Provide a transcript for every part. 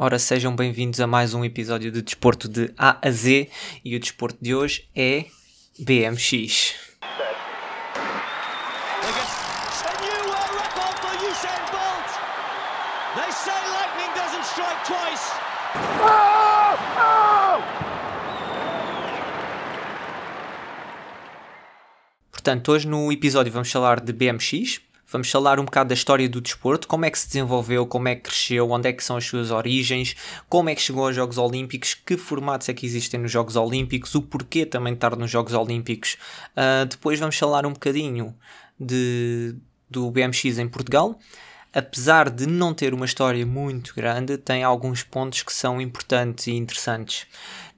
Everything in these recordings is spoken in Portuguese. Ora, sejam bem-vindos a mais um episódio de Desporto de A a Z, e o desporto de hoje é BMX. Portanto, hoje no episódio vamos falar de BMX, vamos falar um bocado da história do desporto, como é que se desenvolveu, como é que cresceu, onde é que são as suas origens, como é que chegou aos Jogos Olímpicos, que formatos é que existem nos Jogos Olímpicos, o porquê também estar nos Jogos Olímpicos. Depois vamos falar um bocadinho do BMX em Portugal. Apesar de não ter uma história muito grande, tem alguns pontos que são importantes e interessantes.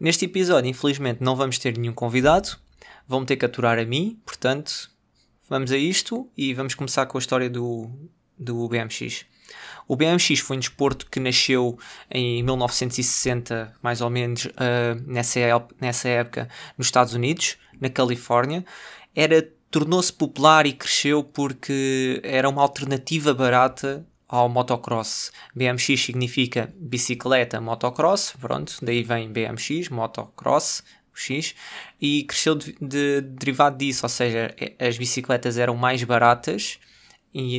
Neste episódio, infelizmente, não vamos ter nenhum convidado. Vão ter que aturar a mim, portanto, vamos a isto e vamos começar com a história do BMX. O BMX foi um desporto que nasceu em 1960, mais ou menos, nessa época, nos Estados Unidos, na Califórnia. Tornou-se popular e cresceu porque era uma alternativa barata ao motocross. BMX significa bicicleta motocross, pronto, daí vem BMX, motocross, X, e cresceu derivado disso, ou seja, as bicicletas eram mais baratas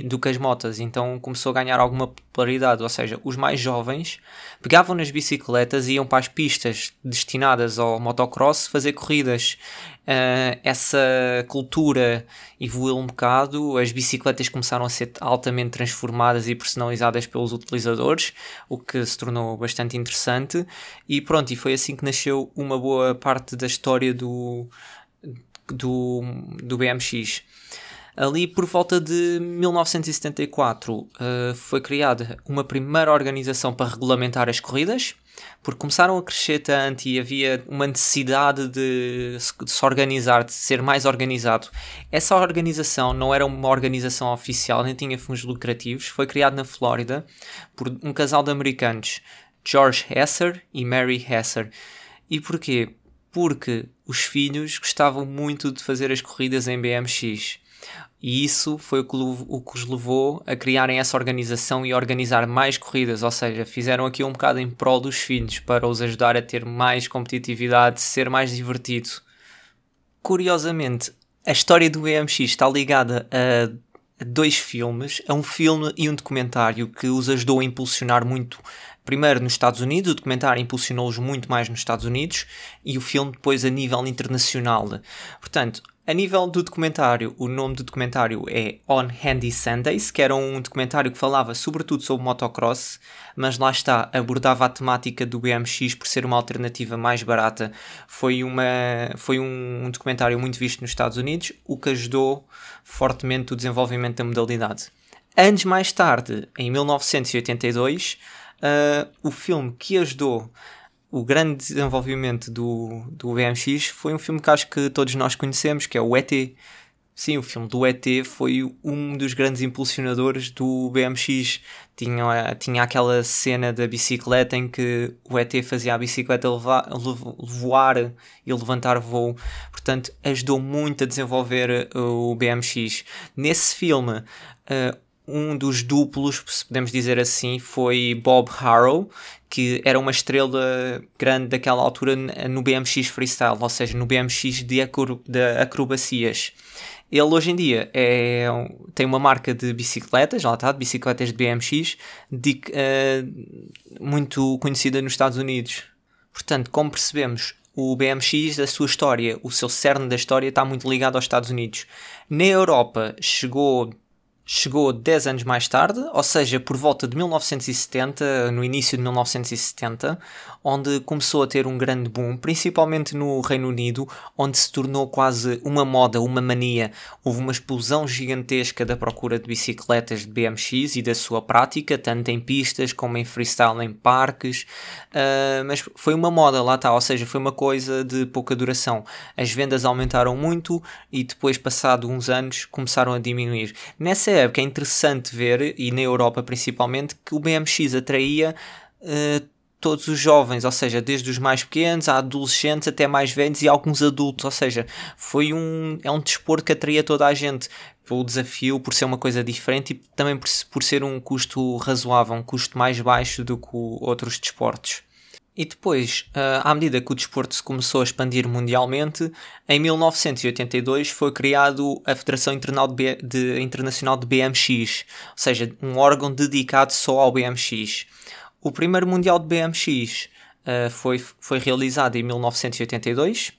do que as motas, então começou a ganhar alguma popularidade, ou seja, os mais jovens pegavam nas bicicletas e iam para as pistas destinadas ao motocross fazer corridas. Essa cultura evoluiu um bocado, as bicicletas começaram a ser altamente transformadas e personalizadas pelos utilizadores, o que se tornou bastante interessante, e pronto, e foi assim que nasceu uma boa parte da história do BMX. Ali por volta de 1974 foi criada uma primeira organização para regulamentar as corridas, porque começaram a crescer tanto e havia uma necessidade de se organizar, de ser mais organizado. Essa organização não era uma organização oficial, nem tinha fins lucrativos, foi criada na Flórida por um casal de americanos, George Esser e Mary Esser. E porquê? Porque os filhos gostavam muito de fazer as corridas em BMX. E isso foi o que os levou a criarem essa organização e a organizar mais corridas, ou seja, fizeram aqui um bocado em prol dos filhos, para os ajudar a ter mais competitividade, ser mais divertido. Curiosamente, a história do BMX está ligada a dois filmes, a um filme e um documentário que os ajudou a impulsionar muito. Primeiro nos Estados Unidos, o documentário impulsionou-os muito mais nos Estados Unidos, e o filme depois a nível internacional. Portanto, a nível do documentário, o nome do documentário é On Handy Sundays, que era um documentário que falava sobretudo sobre motocross, mas lá está, abordava a temática do BMX por ser uma alternativa mais barata. Foi um documentário muito visto nos Estados Unidos, o que ajudou fortemente o desenvolvimento da modalidade. Anos mais tarde, em 1982, o filme que ajudou o grande desenvolvimento do BMX foi um filme que acho que todos nós conhecemos, que é o ET. Sim, o filme do ET foi um dos grandes impulsionadores do BMX. Tinha aquela cena da bicicleta em que o ET fazia a bicicleta voar e levantar voo. Portanto, ajudou muito a desenvolver o BMX. Nesse filme, um dos duplos, se podemos dizer assim, foi Bob Haro, que era uma estrela grande daquela altura no BMX freestyle, ou seja, no BMX de acrobacias. Ele hoje em dia tem uma marca de bicicletas, lá está, de bicicletas de BMX, muito conhecida nos Estados Unidos. Portanto, como percebemos, o BMX, a sua história, o seu cerne da história está muito ligado aos Estados Unidos. Na Europa chegou 10 anos mais tarde, ou seja, por volta de 1970, no início de 1970, onde começou a ter um grande boom, principalmente no Reino Unido, onde se tornou quase uma moda, uma mania. Houve uma explosão gigantesca da procura de bicicletas de BMX e da sua prática, tanto em pistas como em freestyle, em parques, mas foi uma moda, lá está, ou seja, foi uma coisa de pouca duração. As vendas aumentaram muito e depois, passado uns anos, começaram a diminuir. Nessa época é interessante ver, e na Europa principalmente, que o BMX atraía todos os jovens, ou seja, desde os mais pequenos a adolescentes até mais velhos e alguns adultos, ou seja, é um desporto que atraía toda a gente pelo desafio, por ser uma coisa diferente e também por ser um custo razoável, um custo mais baixo do que outros desportos. E depois, à medida que o desporto se começou a expandir mundialmente, em 1982 foi criado a Federação Internacional de BMX, ou seja, um órgão dedicado só ao BMX. O primeiro Mundial de BMX foi realizado em 1982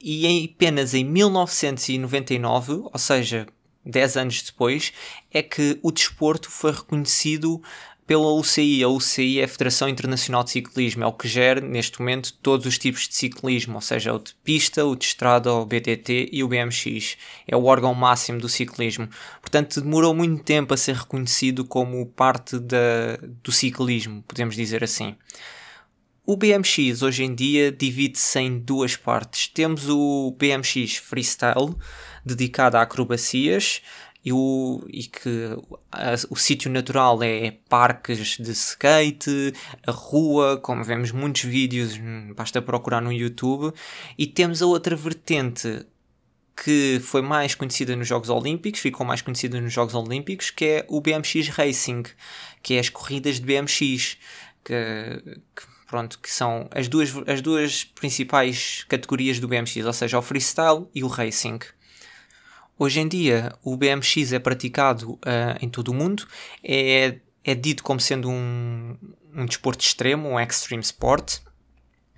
e apenas em 1999, ou seja, 10 anos depois, é que o desporto foi reconhecido pela UCI. A UCI é a Federação Internacional de Ciclismo, é o que gera neste momento todos os tipos de ciclismo, ou seja, o de pista, o de estrada, o BTT e o BMX. É o órgão máximo do ciclismo. Portanto, demorou muito tempo a ser reconhecido como parte do ciclismo, podemos dizer assim. O BMX hoje em dia divide-se em duas partes. Temos o BMX Freestyle, dedicado a acrobacias, e que o sítio natural é parques de skate, a rua, como vemos muitos vídeos, basta procurar no YouTube. E temos a outra vertente que foi mais conhecida nos Jogos Olímpicos, ficou mais conhecida nos Jogos Olímpicos, que é o BMX Racing, que é as corridas de BMX, que são as duas principais categorias do BMX, ou seja, o freestyle e o racing. Hoje em dia, o BMX é praticado em todo o mundo, é dito como sendo um desporto extremo, um extreme sport,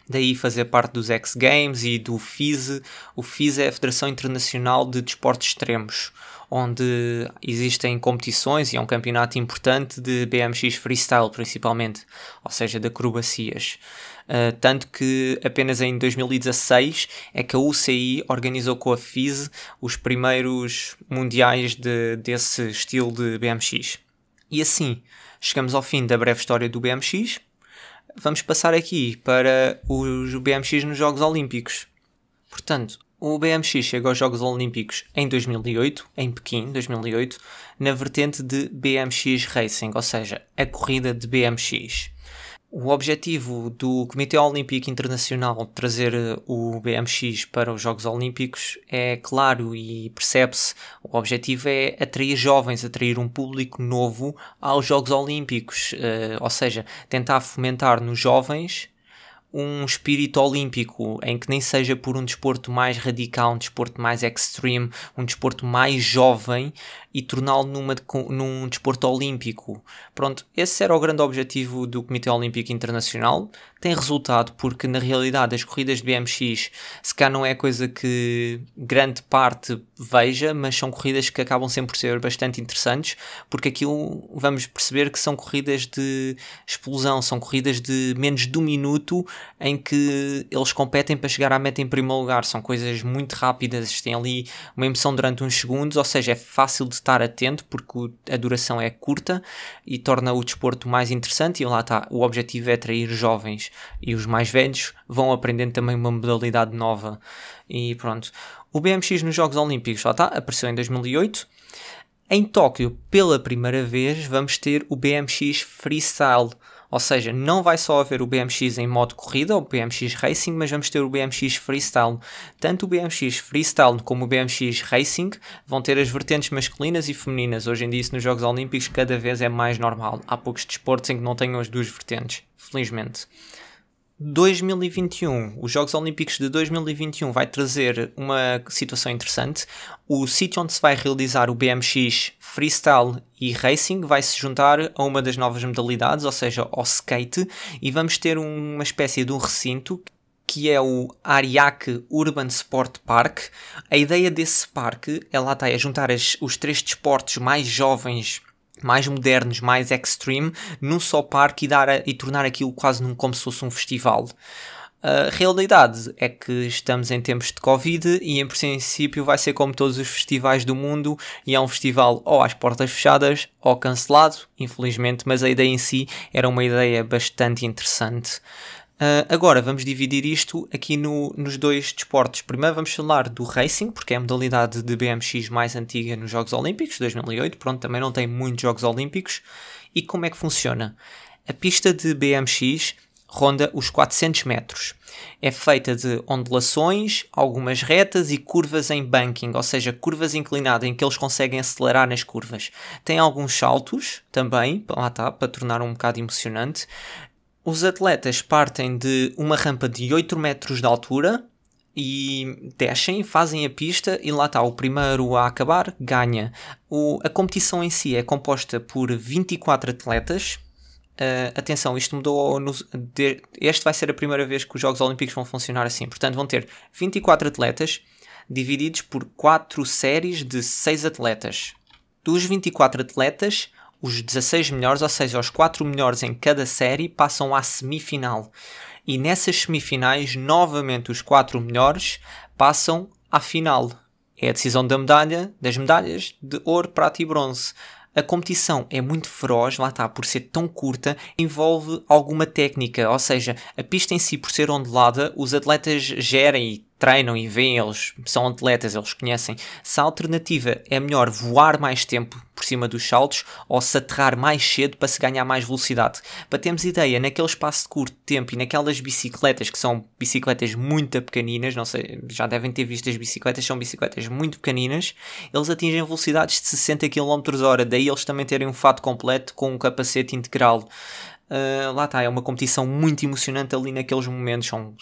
daí fazer parte dos X Games e do FISE. O FISE é a Federação Internacional de Desportos Extremos, onde existem competições e é um campeonato importante de BMX freestyle, principalmente, ou seja, de acrobacias. Tanto que apenas em 2016 é que a UCI organizou com a FISE os primeiros mundiais desse estilo de BMX. E assim, chegamos ao fim da breve história do BMX. Vamos passar aqui para os BMX nos Jogos Olímpicos. Portanto, o BMX chega aos Jogos Olímpicos em 2008, em Pequim, 2008, na vertente de BMX Racing, ou seja, a corrida de BMX. O objetivo do Comitê Olímpico Internacional de trazer o BMX para os Jogos Olímpicos é claro e percebe-se. O objetivo é atrair jovens, atrair um público novo aos Jogos Olímpicos, ou seja, tentar fomentar nos jovens um espírito olímpico, em que nem seja por um desporto mais radical, um desporto mais extreme, um desporto mais jovem, e torná-lo num desporto olímpico. Pronto, esse era o grande objetivo do Comitê Olímpico Internacional. Tem resultado, porque na realidade as corridas de BMX, se cá não é coisa que grande parte veja, mas são corridas que acabam sempre por ser bastante interessantes, porque aquilo vamos perceber que são corridas de explosão, são corridas de menos de um minuto, em que eles competem para chegar à meta em primeiro lugar. São coisas muito rápidas, têm ali uma emoção durante uns segundos, ou seja, é fácil de estar atento porque a duração é curta e torna o desporto mais interessante. E lá está, o objetivo é atrair jovens, e os mais velhos vão aprendendo também uma modalidade nova. E pronto, o BMX nos Jogos Olímpicos, lá está, apareceu em 2008. Em Tóquio, pela primeira vez, vamos ter o BMX Freestyle. Ou seja, não vai só haver o BMX em modo corrida, ou BMX Racing, mas vamos ter o BMX Freestyle. Tanto o BMX Freestyle como o BMX Racing vão ter as vertentes masculinas e femininas. Hoje em dia, isso nos Jogos Olímpicos cada vez é mais normal. Há poucos desportos em que não tenham as duas vertentes, felizmente. 2021, os Jogos Olímpicos de 2021 vai trazer uma situação interessante. O sítio onde se vai realizar o BMX Freestyle e Racing vai se juntar a uma das novas modalidades, ou seja, ao skate, e vamos ter uma espécie de um recinto que é o Ariake Urban Sport Park. A ideia desse parque é juntar os três desportos mais jovens, mais modernos, mais extreme, num só parque e tornar aquilo quase como se fosse um festival. A realidade é que estamos em tempos de Covid e em princípio vai ser como todos os festivais do mundo, e é um festival ou às portas fechadas ou cancelado, infelizmente, mas a ideia em si era uma ideia bastante interessante. Agora vamos dividir isto aqui nos dois desportos. Primeiro vamos falar do Racing, porque é a modalidade de BMX mais antiga nos Jogos Olímpicos, 2008, pronto, também não tem muitos Jogos Olímpicos. E como é que funciona? A pista de BMX ronda os 400 metros. É feita de ondulações, algumas retas e curvas em banking, ou seja, curvas inclinadas em que eles conseguem acelerar nas curvas. Tem alguns saltos também, lá está, para tornar um bocado emocionante. Os atletas partem de uma rampa de 8 metros de altura e descem, fazem a pista e lá está, o primeiro a acabar ganha. A competição em si é composta por 24 atletas. Atenção, isto mudou. Este vai ser a primeira vez que os Jogos Olímpicos vão funcionar assim. Portanto, vão ter 24 atletas divididos por 4 séries de 6 atletas. Dos 24 atletas, os 16 melhores, ou seja, os 4 melhores em cada série, passam à semifinal. E nessas semifinais, novamente, os 4 melhores passam à final. É a decisão da medalha, das medalhas de ouro, prata e bronze. A competição é muito feroz, lá está, por ser tão curta, envolve alguma técnica, ou seja, a pista em si, por ser ondulada, os atletas gerem e treinam e veem, eles são atletas, eles conhecem. Se a alternativa é melhor voar mais tempo por cima dos saltos ou se aterrar mais cedo para se ganhar mais velocidade. Para termos ideia, naquele espaço de curto tempo e naquelas bicicletas, que são bicicletas muito pequeninas, não sei, já devem ter visto as bicicletas, são bicicletas muito pequeninas, eles atingem velocidades de 60 km/h, daí eles também terem um fato completo com um capacete integral. Lá está, é uma competição muito emocionante ali naqueles momentos, são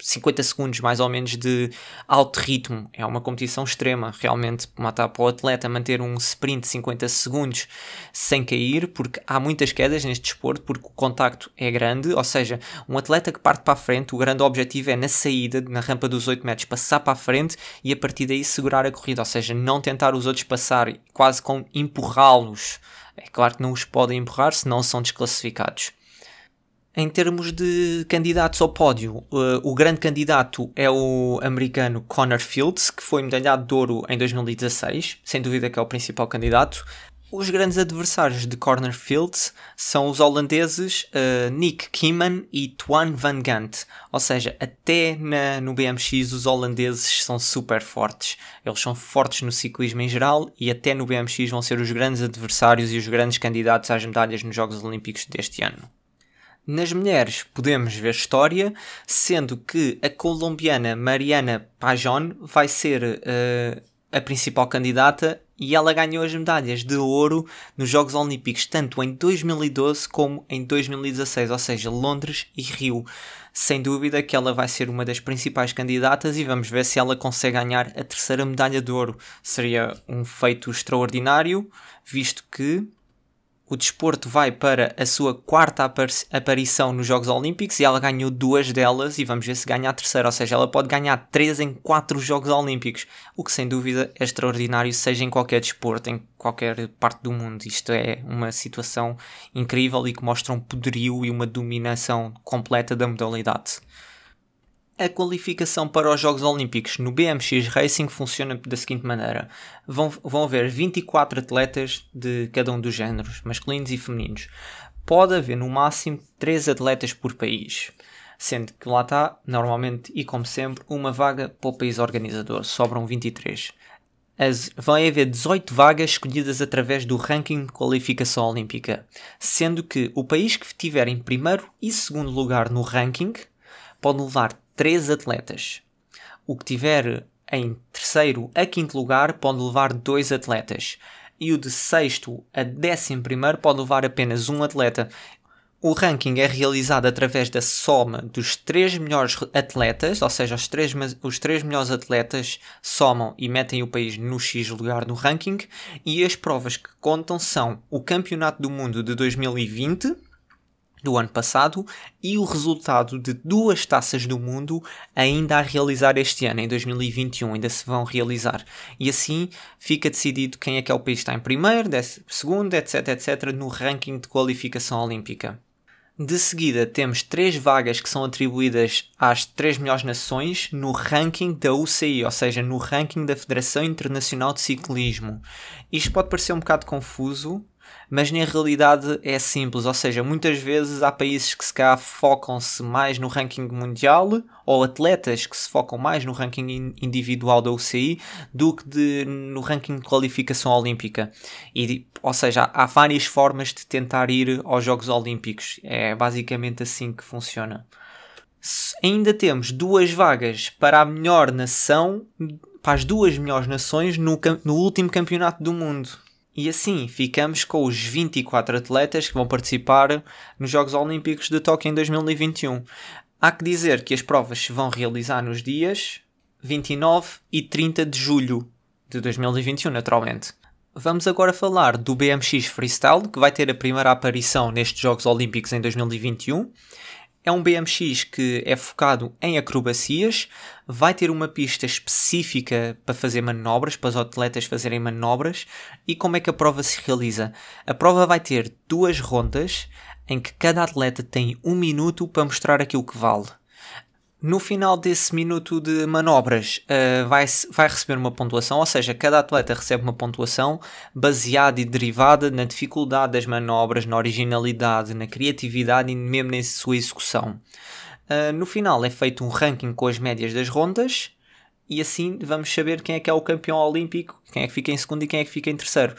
50 segundos mais ou menos de alto ritmo, é uma competição extrema realmente, matar para o atleta manter um sprint de 50 segundos sem cair, porque há muitas quedas neste desporto, porque o contacto é grande, ou seja, um atleta que parte para a frente, o grande objetivo é na saída, na rampa dos 8 metros, passar para a frente e a partir daí segurar a corrida, ou seja, não tentar os outros passar, quase como empurrá-los. É claro que não os podem empurrar, senão são desclassificados. Em termos de candidatos ao pódio, o grande candidato é o americano Connor Fields, que foi medalhado de ouro em 2016, sem dúvida que é o principal candidato. Os grandes adversários de Connor Fields são os holandeses Niek Kimmann e Twan Van Gant, ou seja, até no BMX os holandeses são super fortes, eles são fortes no ciclismo em geral e até no BMX vão ser os grandes adversários e os grandes candidatos às medalhas nos Jogos Olímpicos deste ano. Nas mulheres podemos ver história, sendo que a colombiana Mariana Pajón vai ser a principal candidata e ela ganhou as medalhas de ouro nos Jogos Olímpicos tanto em 2012 como em 2016, ou seja, Londres e Rio. Sem dúvida que ela vai ser uma das principais candidatas e vamos ver se ela consegue ganhar a terceira medalha de ouro. Seria um feito extraordinário, visto que o desporto vai para a sua quarta aparição nos Jogos Olímpicos e ela ganhou 2 delas e vamos ver se ganha a terceira, ou seja, ela pode ganhar 3 em 4 Jogos Olímpicos, o que sem dúvida é extraordinário, seja em qualquer desporto, em qualquer parte do mundo. Isto é uma situação incrível e que mostra um poderio e uma dominação completa da modalidade. A qualificação para os Jogos Olímpicos no BMX Racing funciona da seguinte maneira. Vão haver 24 atletas de cada um dos géneros, masculinos e femininos. Pode haver no máximo 3 atletas por país, sendo que lá está, normalmente e como sempre, uma vaga para o país organizador, sobram 23. Vai haver 18 vagas escolhidas através do ranking de qualificação olímpica, sendo que o país que tiver em primeiro e segundo lugar no ranking pode levar 3 atletas. O que tiver em terceiro a quinto lugar pode levar 2 atletas. E o de sexto a 11º pode levar apenas 1 atleta. O ranking é realizado através da soma dos 3 melhores atletas, ou seja, os 3 melhores atletas somam e metem o país no X lugar no ranking. E as provas que contam são o Campeonato do Mundo de 2020, do ano passado, e o resultado de 2 taças do mundo ainda a realizar este ano, em 2021, ainda se vão realizar. E assim fica decidido quem é que é o país que está em primeiro, segundo, etc, etc, no ranking de qualificação olímpica. De seguida temos 3 vagas que são atribuídas às 3 melhores nações no ranking da UCI, ou seja, no ranking da Federação Internacional de Ciclismo. Isto pode parecer um bocado confuso, mas na realidade é simples, ou seja, muitas vezes há países que se cá focam-se mais no ranking mundial ou atletas que se focam mais no ranking individual da UCI do que no ranking de qualificação olímpica, ou seja, há várias formas de tentar ir aos Jogos Olímpicos, é basicamente assim que funciona. Ainda temos duas vagas para a melhor nação, para as duas melhores nações no último campeonato do mundo. E assim ficamos com os 24 atletas que vão participar nos Jogos Olímpicos de Tóquio em 2021. Há que dizer que as provas se vão realizar nos dias 29 e 30 de julho de 2021, naturalmente. Vamos agora falar do BMX Freestyle, que vai ter a primeira aparição nestes Jogos Olímpicos em 2021. É um BMX que é focado em acrobacias, vai ter uma pista específica para fazer manobras, para os atletas fazerem manobras. E como é que a prova se realiza? A prova vai ter duas rondas em que cada atleta tem um minuto para mostrar aquilo que vale. No final desse minuto de manobras vai receber uma pontuação, ou seja, cada atleta recebe uma pontuação baseada e derivada na dificuldade das manobras, na originalidade, na criatividade e mesmo na sua execução. No final é feito um ranking com as médias das rondas e assim vamos saber quem é que é o campeão olímpico, quem é que fica em segundo e quem é que fica em terceiro.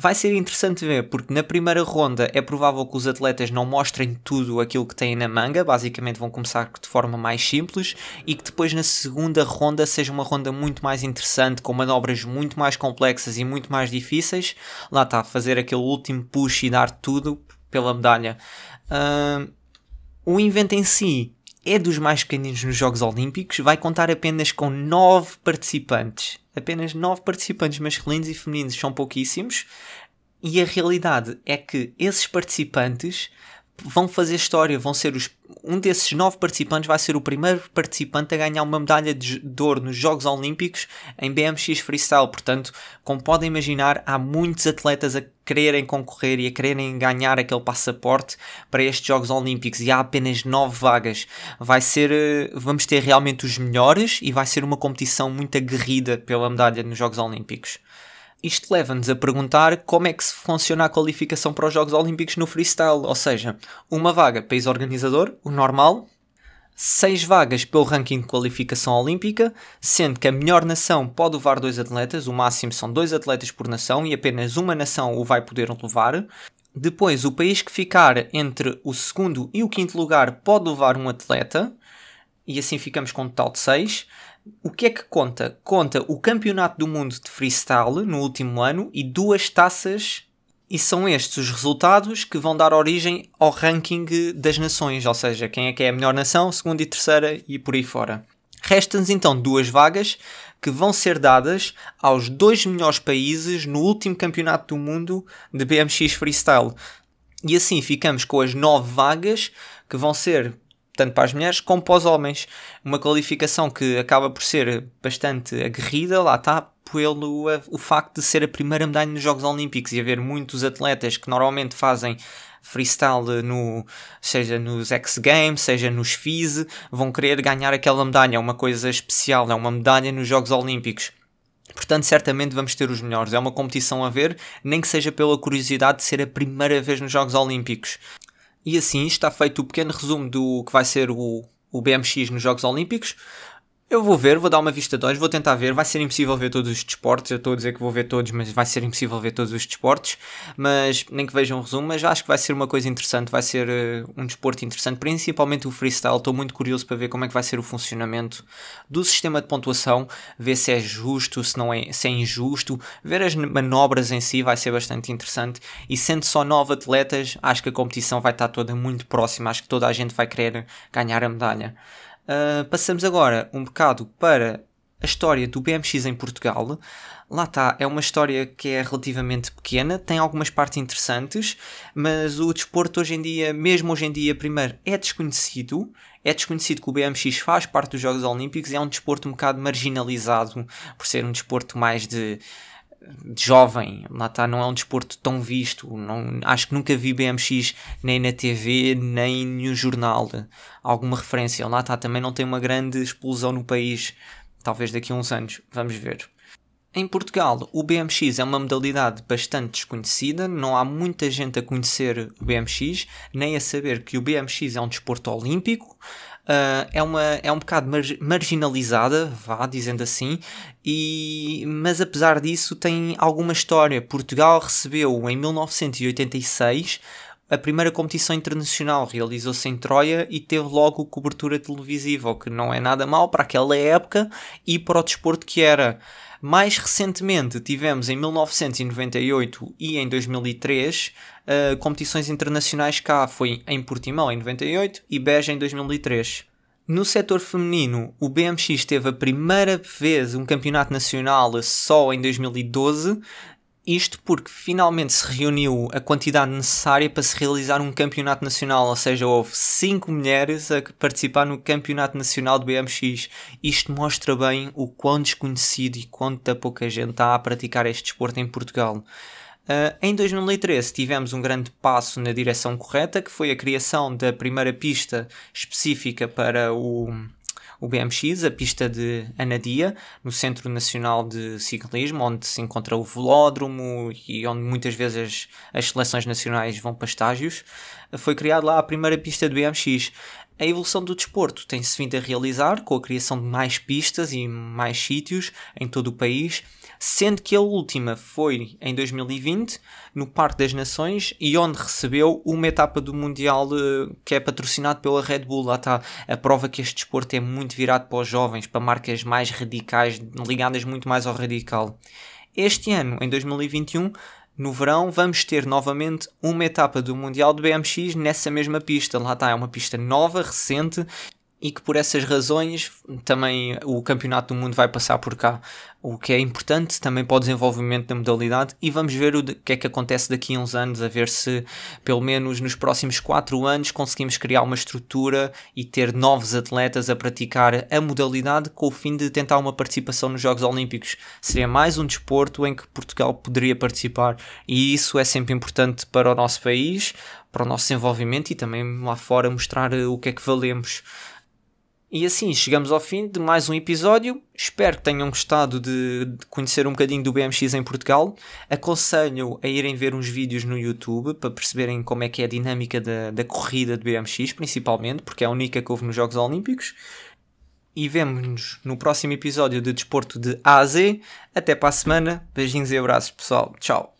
Vai ser interessante ver, porque na primeira ronda é provável que os atletas não mostrem tudo aquilo que têm na manga, basicamente vão começar de forma mais simples, e que depois na segunda ronda seja uma ronda muito mais interessante, com manobras muito mais complexas e muito mais difíceis. Lá está, fazer aquele último push e dar tudo pela medalha. O evento em si é dos mais pequeninos nos Jogos Olímpicos, vai contar apenas com 9 participantes. Apenas 9 participantes masculinos e femininos, são pouquíssimos, e a realidade é que esses participantes vão fazer história, vão ser um desses 9 participantes vai ser o primeiro participante a ganhar uma medalha de ouro nos Jogos Olímpicos em BMX Freestyle. Portanto, como podem imaginar, há muitos atletas a quererem concorrer e a quererem ganhar aquele passaporte para estes Jogos Olímpicos, e há apenas 9 vagas. Vamos ter realmente os melhores e vai ser uma competição muito aguerrida pela medalha nos Jogos Olímpicos. Isto leva-nos a perguntar como é que se funciona a qualificação para os Jogos Olímpicos no freestyle, ou seja, uma vaga país organizador, o normal, 6 vagas pelo ranking de qualificação olímpica, sendo que a melhor nação pode levar 2 atletas, o máximo são 2 atletas por nação e apenas uma nação o vai poder levar. Depois, o país que ficar entre o 2º e o 5º lugar pode levar um atleta, e assim ficamos com um total de 6. O que é que conta? Conta o Campeonato do Mundo de Freestyle no último ano e 2 taças, e são estes os resultados que vão dar origem ao ranking das nações, ou seja, quem é que é a melhor nação, segunda e terceira e por aí fora. Restam-nos então 2 vagas que vão ser dadas aos 2 melhores países no último Campeonato do Mundo de BMX Freestyle. E assim ficamos com as 9 vagas que vão ser tanto para as mulheres como para os homens. Uma qualificação que acaba por ser bastante aguerrida, lá está, pelo o facto de ser a primeira medalha nos Jogos Olímpicos e haver muitos atletas que normalmente fazem freestyle, seja nos X Games, seja nos FISE, vão querer ganhar aquela medalha. É uma coisa especial, é uma medalha nos Jogos Olímpicos. Portanto, certamente vamos ter os melhores. É uma competição a ver, nem que seja pela curiosidade de ser a primeira vez nos Jogos Olímpicos. E assim está feito o pequeno resumo do que vai ser o BMX nos Jogos Olímpicos. Eu vou dar uma vista de olhos, vou tentar ver. Vai ser impossível ver todos os desportos. Eu estou a dizer que vou ver todos, mas vai ser impossível ver todos os desportos. Mas nem que vejam um resumo, mas acho que vai ser uma coisa interessante. Vai ser um desporto interessante, principalmente o freestyle. Estou muito curioso para ver como é que vai ser o funcionamento do sistema de pontuação. Ver se é justo, se não é, se é injusto. Ver as manobras em si vai ser bastante interessante. E sendo só 9 atletas, acho que a competição vai estar toda muito próxima. Acho que toda a gente vai querer ganhar a medalha. Passamos agora um bocado para a história do BMX em Portugal. Lá está, é uma história que é relativamente pequena, tem algumas partes interessantes, mas o desporto hoje em dia, mesmo hoje em dia, primeiro, é desconhecido que o BMX faz parte dos Jogos Olímpicos, é um desporto um bocado marginalizado, por ser um desporto mais de jovem, lá está, não é um desporto tão visto, acho que nunca vi BMX nem na TV nem no jornal, alguma referência, lá está, também não tem uma grande explosão no país, talvez daqui a uns anos, vamos ver. Em Portugal, o BMX é uma modalidade bastante desconhecida, não há muita gente a conhecer o BMX, nem a saber que o BMX é um desporto olímpico, é um bocado marginalizada, vá dizendo assim, mas apesar disso tem alguma história. Portugal recebeu em 1986 a primeira competição internacional, realizou-se em Troia e teve logo cobertura televisiva, o que não é nada mal para aquela época e para o desporto que era. Mais recentemente tivemos em 1998 e em 2003 competições internacionais cá, foi em Portimão em 98 e Beja em 2003. No setor feminino, o BMX teve a primeira vez um campeonato nacional só em 2012, isto porque finalmente se reuniu a quantidade necessária para se realizar um campeonato nacional, ou seja, houve 5 mulheres a participar no campeonato nacional de BMX. Isto mostra bem o quão desconhecido e quanta pouca gente há a praticar este desporto em Portugal. Em 2013 tivemos um grande passo na direção correta, que foi a criação da primeira pista específica para o BMX, a pista de Anadia, no Centro Nacional de Ciclismo, onde se encontra o velódromo e onde muitas vezes as seleções nacionais vão para estágios. Foi criada lá a primeira pista de BMX. A evolução do desporto tem-se vindo a realizar com a criação de mais pistas e mais sítios em todo o país, sendo que a última foi em 2020, no Parque das Nações, e onde recebeu uma etapa do Mundial que é patrocinado pela Red Bull. Lá está a prova que este desporto é muito virado para os jovens, para marcas mais radicais, ligadas muito mais ao radical. Este ano, em 2021, no verão, vamos ter novamente uma etapa do Mundial de BMX nessa mesma pista. Lá está, é uma pista nova, recente, e que por essas razões também o Campeonato do Mundo vai passar por cá, o que é importante também para o desenvolvimento da modalidade, e vamos ver o que é que acontece daqui a uns anos, a ver se pelo menos nos próximos 4 anos conseguimos criar uma estrutura e ter novos atletas a praticar a modalidade com o fim de tentar uma participação nos Jogos Olímpicos. Seria mais um desporto em que Portugal poderia participar, e isso é sempre importante para o nosso país, para o nosso desenvolvimento e também lá fora mostrar o que é que valemos. E assim chegamos ao fim de mais um episódio. Espero que tenham gostado de conhecer um bocadinho do BMX em Portugal. Aconselho a irem ver uns vídeos no YouTube para perceberem como é que é a dinâmica da corrida de BMX, principalmente, porque é a única que houve nos Jogos Olímpicos. E vemo-nos no próximo episódio de Desporto de A a Z. Até para a semana. Beijinhos e abraços, pessoal. Tchau.